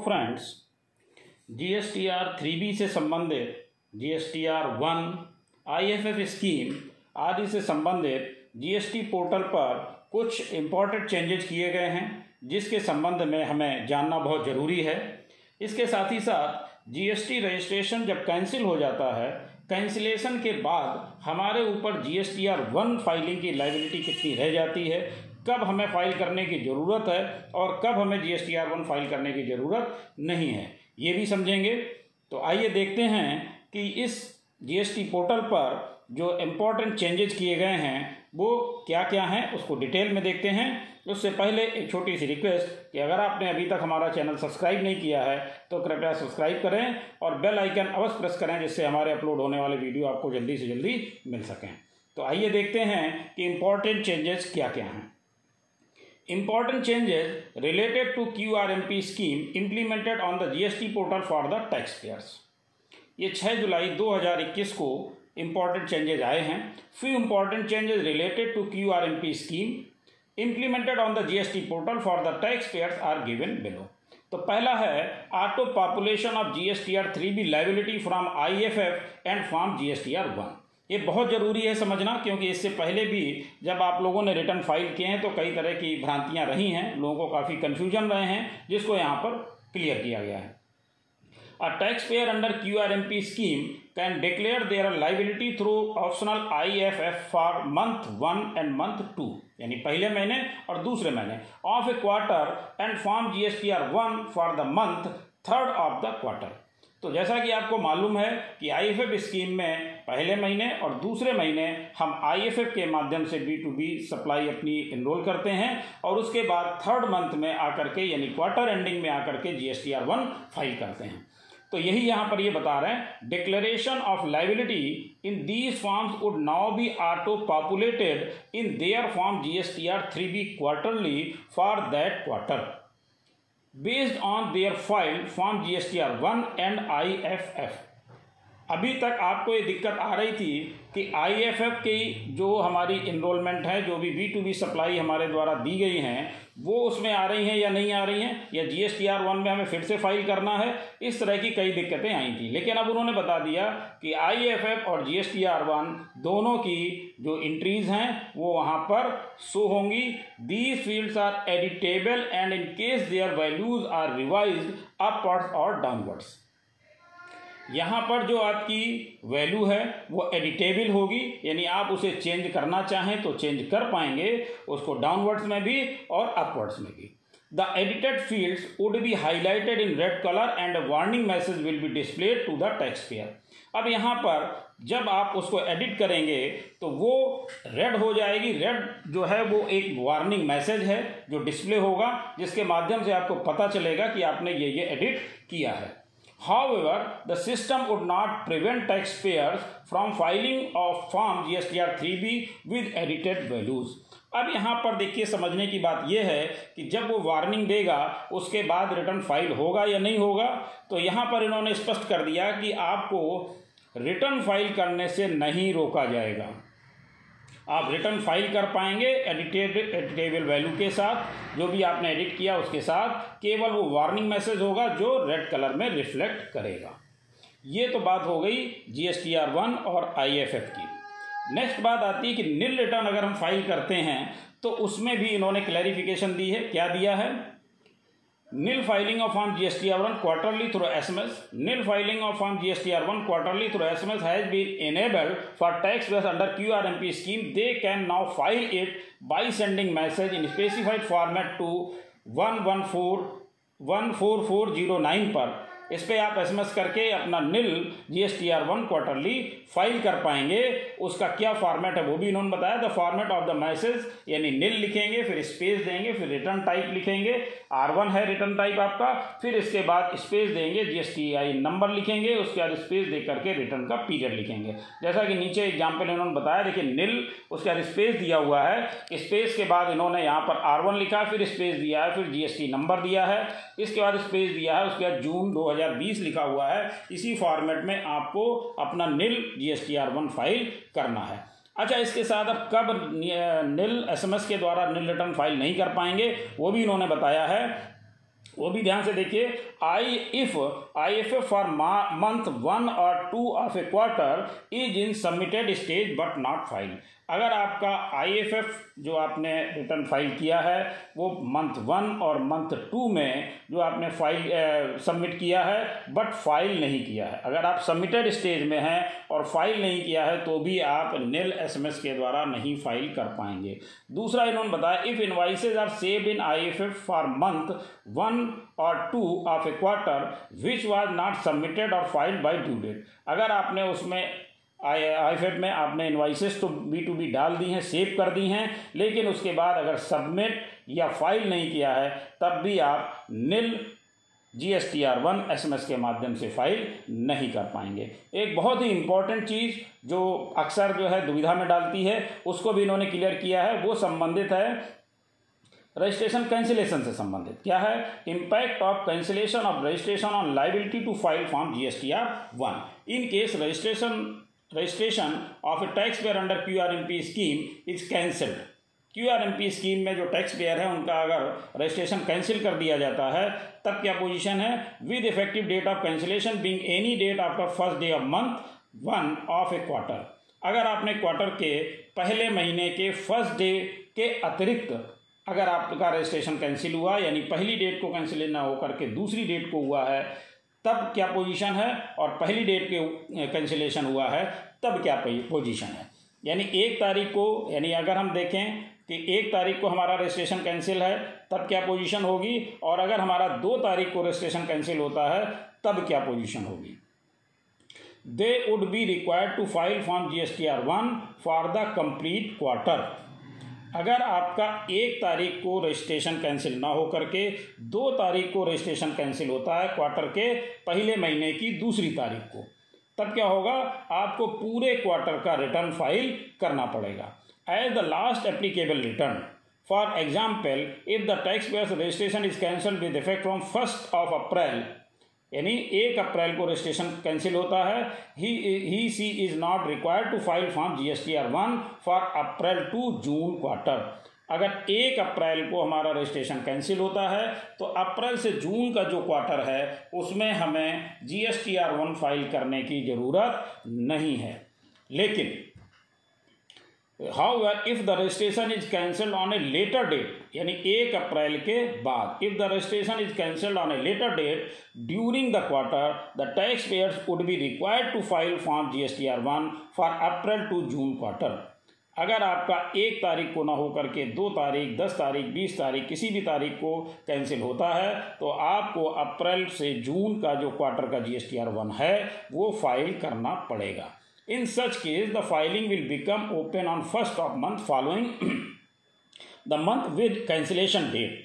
Friends GSTR 3B से संबंधित GSTR 1 IFF scheme आदि से संबंधित GST पोर्टल पर कुछ इम्पोर्टेंट चेंजेस किए गए हैं जिसके संबंध में हमें जानना बहुत ज़रूरी है। इसके साथ ही साथ GST रजिस्ट्रेशन जब कैंसिल हो जाता है, कैंसिलेशन के बाद हमारे ऊपर GSTR 1 फाइलिंग की लाइबिलिटी कितनी रह जाती है, कब हमें फ़ाइल करने की ज़रूरत है और कब हमें GSTR 1 फाइल करने की ज़रूरत नहीं है, ये भी समझेंगे। तो आइए देखते हैं कि इस GST पोर्टल पर जो इम्पोर्टेंट चेंजेस किए गए हैं वो क्या क्या हैं, उसको डिटेल में देखते हैं। उससे पहले एक छोटी सी रिक्वेस्ट कि अगर आपने अभी तक हमारा चैनल सब्सक्राइब नहीं किया है तो कृपया सब्सक्राइब करें और बेल आइकन अवश्य प्रेस करें जिससे हमारे अपलोड होने वाले वीडियो आपको जल्दी से जल्दी मिल सकें। तो आइए देखते हैं कि इम्पोर्टेंट चेंजेस क्या क्या हैं। Important changes related to QRMP scheme implemented on the GST portal for the taxpayers। ये 6 जुलाई 2021 को important changes आए हैं। Few important changes related to QRMP scheme implemented on the GST portal for the taxpayers are given below। तो पहला है auto population of GSTR 3B liability from IFF and from GSTR 1। ये बहुत ज़रूरी है समझना, क्योंकि इससे पहले भी जब आप लोगों ने रिटर्न फाइल किए हैं तो कई तरह की भ्रांतियां रही हैं, लोगों को काफ़ी कन्फ्यूजन रहे हैं, जिसको यहाँ पर क्लियर किया गया है। A tax payer under QRMP scheme can declare their liability through optional IFF for month 1 and month 2, यानी पहले महीने और दूसरे महीने of a quarter and form GSTR 1 for the month 3rd of the quarter. तो जैसा कि आपको मालूम है कि IFF स्कीम में पहले महीने और दूसरे महीने हम IFF के माध्यम से B2B सप्लाई अपनी इनरोल करते हैं और उसके बाद 3rd मंथ में आकर के यानी क्वार्टर एंडिंग में आकर के GSTR 1 फाइल करते हैं। तो यही यहाँ पर ये बता रहे हैं declaration of liability in these forms would now be auto populated in their form GSTR 3B quarterly for that quarter based on their file form GSTR 1 and IFF। अभी तक आपको ये दिक्कत आ रही थी कि IFF की जो हमारी इनरोलमेंट है, जो भी B2B सप्लाई हमारे द्वारा दी गई हैं, वो उसमें आ रही हैं या नहीं आ रही हैं, या GSTR 1 में हमें फिर से फाइल करना है, इस तरह की कई दिक्कतें आई थी। लेकिन अब उन्होंने बता दिया कि IFF और GSTR 1 दोनों की जो एंट्रीज हैं वो वहाँ पर शो होंगी। These fields are editable and in case their values are revised upwards और डाउनवर्ड्स। यहाँ पर जो आपकी वैल्यू है वो एडिटेबल होगी, यानी आप उसे चेंज करना चाहें तो चेंज कर पाएंगे, उसको डाउनवर्ड्स में भी और अपवर्ड्स में भी। The edited fields would be highlighted in red colour and warning message will be displayed to the tax payer. अब यहाँ पर जब आप उसको एडिट करेंगे तो वो रेड हो जाएगी। रेड जो है वो एक वार्निंग मैसेज है जो डिस्प्ले होगा, जिसके माध्यम से आपको पता चलेगा कि आपने ये एडिट किया है। However, the system would not prevent taxpayers from filing of form GSTR 3B with edited values। अब यहाँ पर देखिए, समझने की बात यह है कि जब वो वार्निंग देगा उसके बाद रिटर्न फाइल होगा या नहीं होगा। तो यहाँ पर इन्होंने स्पष्ट कर दिया कि आपको रिटर्न फाइल करने से नहीं रोका जाएगा, आप रिटर्न फाइल कर पाएंगे एडिटेबल वैल्यू के साथ, जो भी आपने एडिट किया उसके साथ। केवल वो वार्निंग मैसेज होगा जो रेड कलर में रिफ्लेक्ट करेगा। ये तो बात हो गई GSTR 1 और IFF की। नेक्स्ट बात आती है कि निल रिटर्न अगर हम फाइल करते हैं तो उसमें भी इन्होंने क्लैरिफिकेशन दी है। क्या दिया है? Nil filing of form GSTR 1 quarterly through SMS। Nil filing of form GSTR 1 quarterly through SMS has been enabled for taxpayers under QRMP scheme। They can now file it by sending message in specified format to 11414409 पर। इस पर आप SMS करके अपना nil GSTR 1 quarterly file कर पाएंगे। उसका क्या फॉर्मेट है वो भी इन्होंने बताया। The format of the message, यानी nil लिखेंगे, फिर स्पेस देंगे, फिर रिटर्न टाइप लिखेंगे, R1 है रिटर्न टाइप आपका, फिर इसके बाद स्पेस देंगे, GSTI नंबर लिखेंगे, उसके बाद स्पेस दे करके रिटर्न का पीरियड लिखेंगे। जैसा कि नीचे एग्जाम्पल इन्होंने बताया, देखिए nil, उसके बाद स्पेस दिया हुआ है, स्पेस के बाद इन्होंने यहाँ पर R1 लिखा, फिर स्पेस दिया है, फिर GST नंबर दिया है, इसके बाद स्पेस दिया है, उसके बाद जून 2020 लिखा हुआ है। इसी फॉर्मेट में आपको अपना nil GSTR 1 फाइल करना है। अच्छा, इसके साथ अब कब nil SMS के द्वारा nil रिटर्न फाइल नहीं कर पाएंगे वो भी इन्होंने बताया है। वो भी ध्यान से देखिए, IFF फॉर मंथ 1 और 2 of a quarter is in submitted stage but not file. अगर आपका IFF जो आपने रिटर्न फाइल किया है वो मंथ 1 और मंथ 2 में जो आपने फाइल सबमिट किया है बट फाइल नहीं किया है, अगर आप सबमिटेड स्टेज में हैं और फाइल नहीं किया है तो भी आप निल SMS के द्वारा नहीं फाइल कर पाएंगे। दूसरा इन्होंने बताया, if invoices are saved in IFF for month 1 और 2 of a quarter which was not submitted और फाइल्ड बाय ड्यू डेट। अगर आपने उसमें IFF में आपने इनवाइसेस तो B2B डाल दी हैं, सेव कर दी हैं, लेकिन उसके बाद अगर सबमिट या फाइल नहीं किया है तब भी आप निल GSTR 1 SMS के माध्यम से फाइल नहीं कर पाएंगे। एक बहुत ही इम्पॉर्टेंट चीज़ जो अक्सर जो है दुविधा में डालती है उसको भी इन्होंने क्लियर किया है, वो संबंधित है रजिस्ट्रेशन कैंसिलेशन से संबंधित। क्या है? Impact of cancellation of registration on liability to file form GSTR 1 in case registration of a tax payer under QRMP scheme is cancelled. QRMP scheme में जो टैक्स पेयर है उनका अगर रजिस्ट्रेशन कैंसिल कर दिया जाता है तब क्या पोजीशन है? With effective date of cancellation being any date after first day of month 1 of a quarter. अगर आपने क्वार्टर के पहले महीने के फर्स्ट डे के अतिरिक्त अगर आपका रजिस्ट्रेशन कैंसिल हुआ, यानी पहली डेट को कैंसिल ना होकर के दूसरी डेट को हुआ है तब क्या पोजीशन है, और पहली डेट के कैंसिलेशन हुआ है तब क्या पोजीशन है। यानी 1 तारीख को, यानी अगर हम देखें कि 1 तारीख को हमारा रजिस्ट्रेशन कैंसिल है तब क्या पोजीशन होगी, और अगर हमारा 2 तारीख को रजिस्ट्रेशन कैंसिल होता है तब क्या पोजीशन होगी। They would be required to file form GSTR 1 for the complete quarter. अगर आपका 1 तारीख को रजिस्ट्रेशन कैंसिल ना हो करके 2 तारीख को रजिस्ट्रेशन कैंसिल होता है क्वार्टर के पहले महीने की दूसरी तारीख को, तब क्या होगा? आपको पूरे क्वार्टर का रिटर्न फाइल करना पड़ेगा as the last applicable return. For example, if the tax payers registration is cancel with effect from 1 April, यानी 1 अप्रैल को रजिस्ट्रेशन कैंसिल होता है, he she is not required to file form GSTR 1 for April to June quarter. अगर 1 अप्रैल को हमारा registration cancel होता है तो अप्रैल से जून का जो क्वार्टर है उसमें हमें GSTR 1 फाइल करने की ज़रूरत नहीं है। लेकिन however if the registration is cancelled on a later date, यानी 1 अप्रैल के बाद if the registration is cancelled on a later date during the quarter, the tax payers would be required to file form GSTR 1 for April to June quarter. अगर आपका 1 तारीख को ना होकर के 2 तारीख, 10 तारीख, 20 तारीख किसी भी तारीख को कैंसिल होता है तो आपको अप्रैल से जून का जो क्वार्टर का GSTR 1 है वो फाइल करना पड़ेगा। In such case the filing will become open on 1st of month following the month with cancellation date.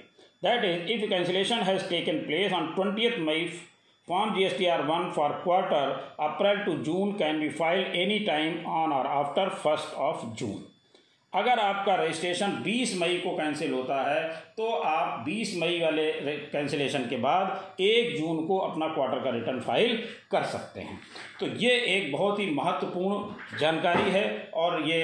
That is, if cancellation has taken place on 20th May, form GSTR 1 for quarter April to June can be filed any time on or after 1st of June. अगर आपका registration 20 मई को cancel होता है तो आप 20 मई वाले cancellation के बाद 1 जून को अपना क्वार्टर का रिटर्न फाइल कर सकते हैं। तो ये एक बहुत ही महत्वपूर्ण जानकारी है और ये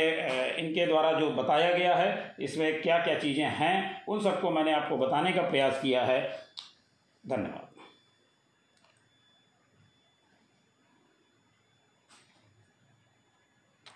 इनके द्वारा जो बताया गया है इसमें क्या क्या चीज़ें हैं उन सबको मैंने आपको बताने का प्रयास किया है। धन्यवाद।